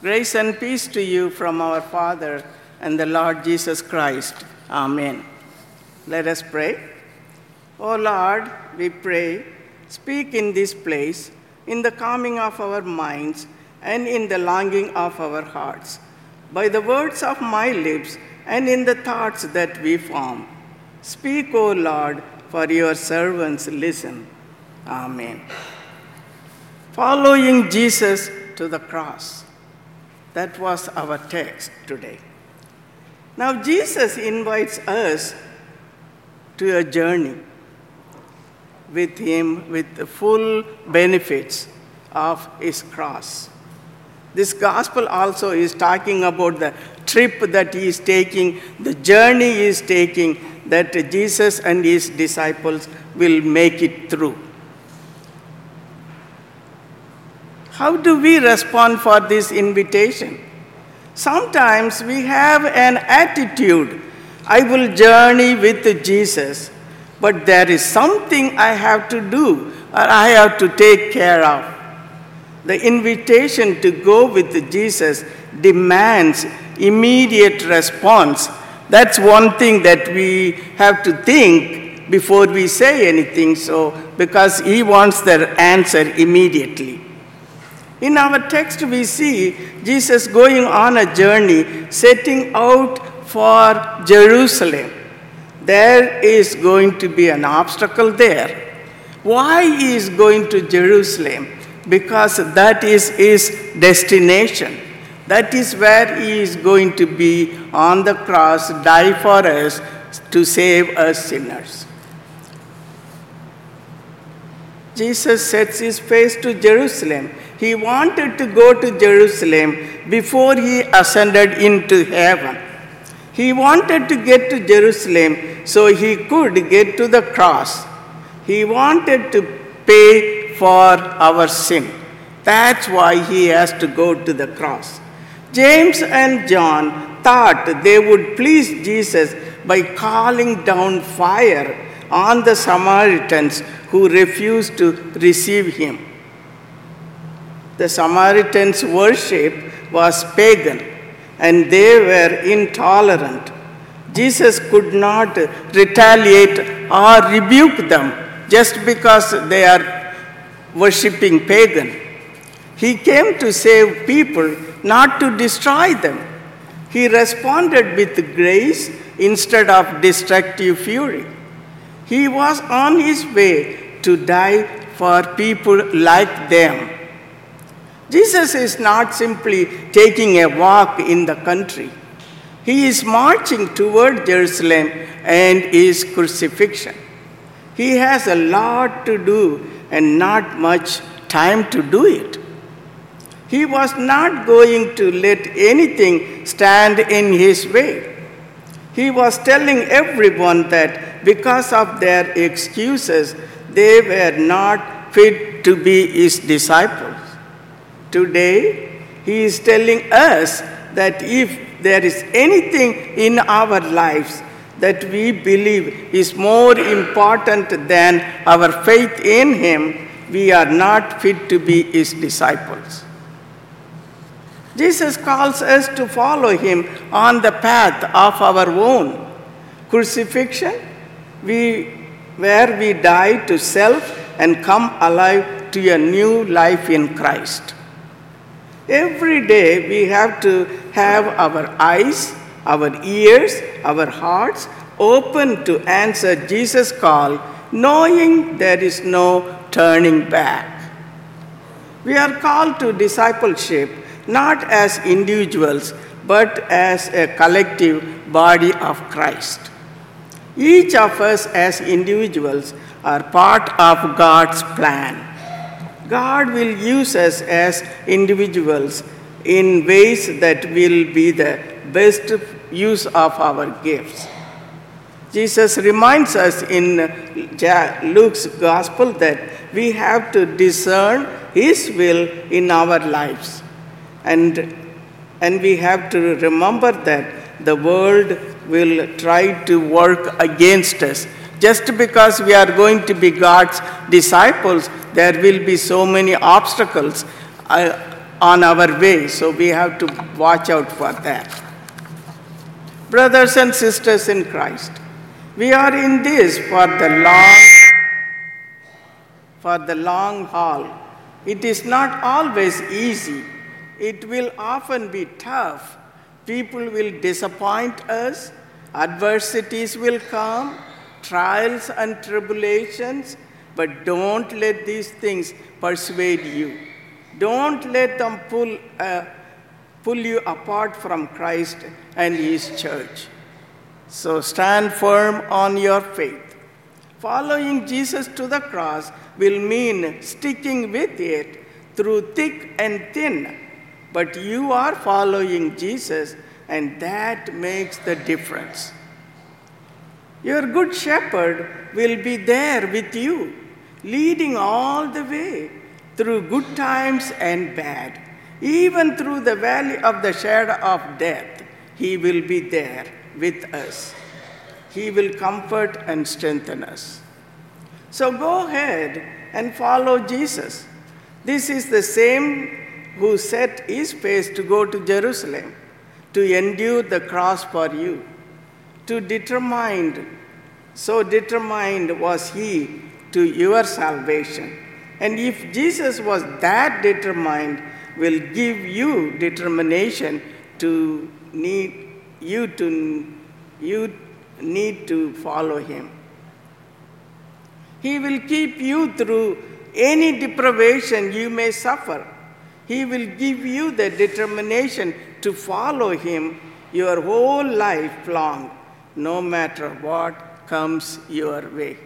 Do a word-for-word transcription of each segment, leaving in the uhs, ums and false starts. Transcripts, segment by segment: Grace and peace to you from our Father and the Lord Jesus Christ. Amen. Let us pray. O Lord, we pray, speak in this place, in the calming of our minds, and in the longing of our hearts, by the words of my lips, and in the thoughts that we form. Speak, O Lord, for your servants listen. Amen. Following Jesus to the cross. That was our text today. Now, Jesus invites us to a journey with him with the full benefits of his cross. This gospel also is talking about the trip that he is taking, the journey he is taking, that Jesus and his disciples will make it through. How do we respond for this invitation? Sometimes we have an attitude, I will journey with Jesus, but there is something I have to do or I have to take care of. The invitation to go with Jesus demands immediate response. That's one thing that we have to think before we say anything, so because he wants the answer immediately. In our text, we see Jesus going on a journey, setting out for Jerusalem. There is going to be an obstacle there. Why he is going to Jerusalem? Because that is his destination. That is where he is going to be on the cross, die for us, to save us sinners. Jesus sets his face to Jerusalem. He wanted to go to Jerusalem before he ascended into heaven. He wanted to get to Jerusalem so he could get to the cross. He wanted to pay for our sin. That's why he has to go to the cross. James and John thought they would please Jesus by calling down fire on the Samaritans who refused to receive him. The Samaritans' worship was pagan, and they were intolerant. Jesus could not retaliate or rebuke them just because they are worshipping pagan. He came to save people, not to destroy them. He responded with grace instead of destructive fury. He was on his way to die for people like them. Jesus is not simply taking a walk in the country. He is marching toward Jerusalem and his crucifixion. He has a lot to do and not much time to do it. He was not going to let anything stand in his way. He was telling everyone that because of their excuses, they were not fit to be his disciples. Today, he is telling us that if there is anything in our lives that we believe is more important than our faith in him, we are not fit to be his disciples. Jesus calls us to follow him on the path of our own crucifixion, we, where we die to self and come alive to a new life in Christ. Every day we have to have our eyes, our ears, our hearts open to answer Jesus' call, knowing there is no turning back. We are called to discipleship not as individuals, but as a collective body of Christ. Each of us as individuals are part of God's plan. God will use us as individuals in ways that will be the best use of our gifts. Jesus reminds us in Luke's gospel that we have to discern his will in our lives. And, and we have to remember that the world will try to work against us. Just because we are going to be God's disciples, there will be so many obstacles on our way, so we have to watch out for that. Brothers and sisters in Christ, we are in this for the long, for the long haul. It is not always easy. It will often be tough. People will disappoint us. Adversities will come, trials and tribulations, but don't let these things persuade you. Don't let them pull, uh, pull you apart from Christ and His church. So stand firm on your faith. Following Jesus to the cross will mean sticking with it through thick and thin. But you are following Jesus, and that makes the difference. Your good shepherd will be there with you, leading all the way through good times and bad. Even through the valley of the shadow of death, He will be there with us. He will comfort and strengthen us. So go ahead and follow Jesus. This is the same who set His face to go to Jerusalem, to endure the cross for you. To determined, so determined was He to your salvation. And if Jesus was that determined, will give you determination to need you to you need to follow Him. He will keep you through any deprivation you may suffer. He will give you the determination to follow Him your whole life long, no matter what comes your way.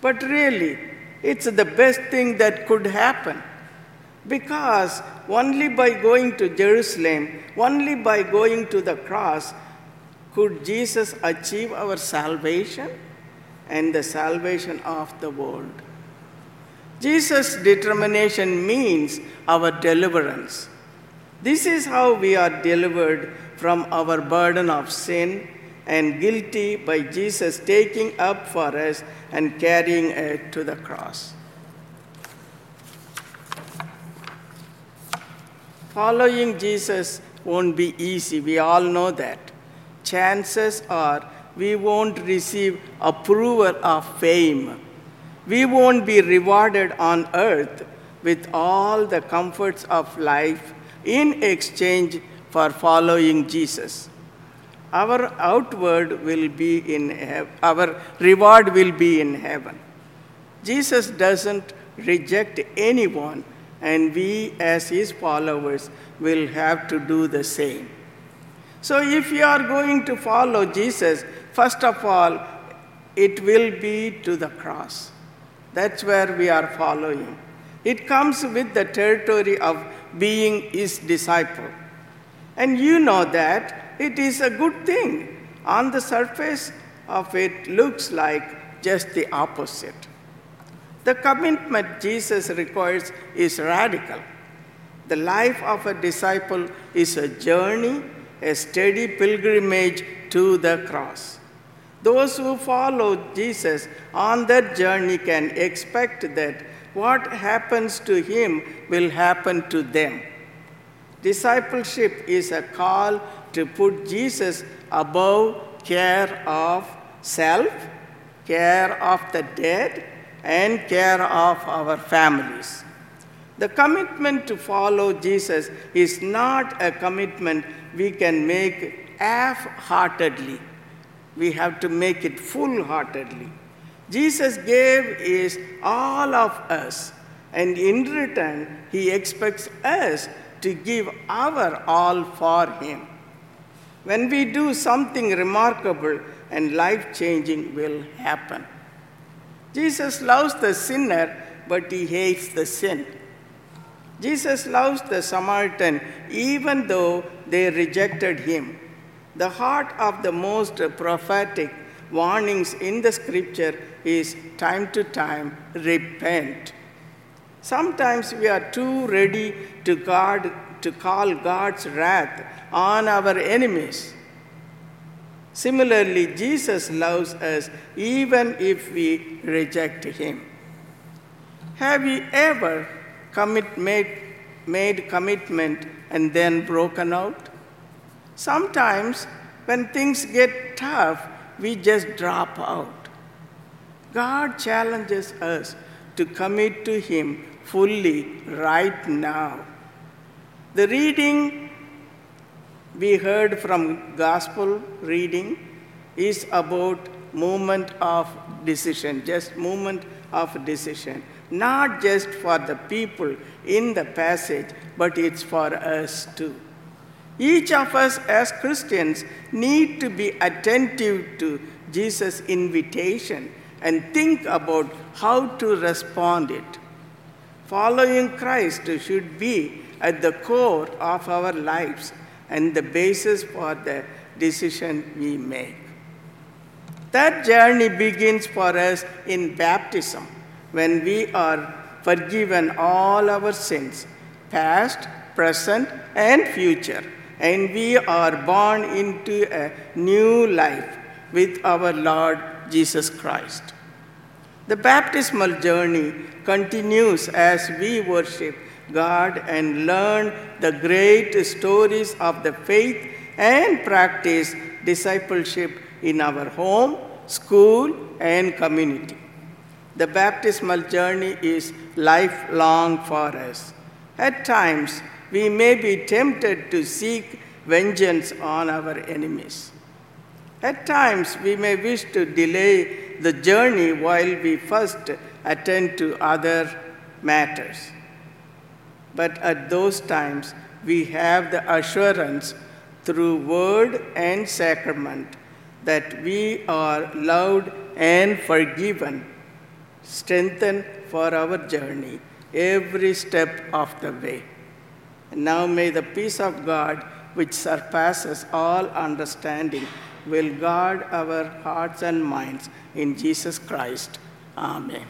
But really, it's the best thing that could happen, because only by going to Jerusalem, only by going to the cross, could Jesus achieve our salvation and the salvation of the world. Jesus' determination means our deliverance. This is how we are delivered from our burden of sin and guilty, by Jesus taking up for us and carrying it to the cross. Following Jesus won't be easy. We all know that. Chances are we won't receive approval of fame. We won't be rewarded on earth with all the comforts of life in exchange for following Jesus. Our outward will be in heaven. Our reward will be in heaven. Jesus doesn't reject anyone, and we as His followers will have to do the same. So if you are going to follow Jesus, first of all, it will be to the cross. That's where we are following. It comes with the territory of being His disciple. And you know that it is a good thing. On the surface of it looks like just the opposite. The commitment Jesus requires is radical. The life of a disciple is a journey, a steady pilgrimage to the cross. Those who follow Jesus on that journey can expect that what happens to Him will happen to them. Discipleship is a call to put Jesus above care of self, care of the dead, and care of our families. The commitment to follow Jesus is not a commitment we can make half-heartedly. We have to make it full-heartedly. Jesus gave is all of us, and in return, He expects us to give our all for Him. When we do something remarkable and life-changing will happen. Jesus loves the sinner, but He hates the sin. Jesus loves the Samaritan, even though they rejected Him. The heart of the most prophetic warnings in the Scripture is time to time, repent. Sometimes we are too ready to guard, to call God's wrath on our enemies. Similarly, Jesus loves us even if we reject Him. Have you ever commit, made made commitment and then broken out? Sometimes when things get tough, we just drop out. God challenges us to commit to Him fully right now. The reading we heard from Gospel reading is about movement of decision, just movement of decision. Not just for the people in the passage, but it's for us too. Each of us as Christians need to be attentive to Jesus' invitation and think about how to respond it. Following Christ should be at the core of our lives and the basis for the decision we make. That journey begins for us in baptism, when we are forgiven all our sins, past, present, and future, and we are born into a new life with our Lord Jesus Christ. The baptismal journey continues as we worship God and learn the great stories of the faith and practice discipleship in our home, school, and community. The baptismal journey is lifelong for us. At times, we may be tempted to seek vengeance on our enemies. At times, we may wish to delay the journey while we first attend to other matters. But at those times, we have the assurance through word and sacrament that we are loved and forgiven, strengthened for our journey every step of the way. And now may the peace of God, which surpasses all understanding, will guard our hearts and minds in Jesus Christ. Amen.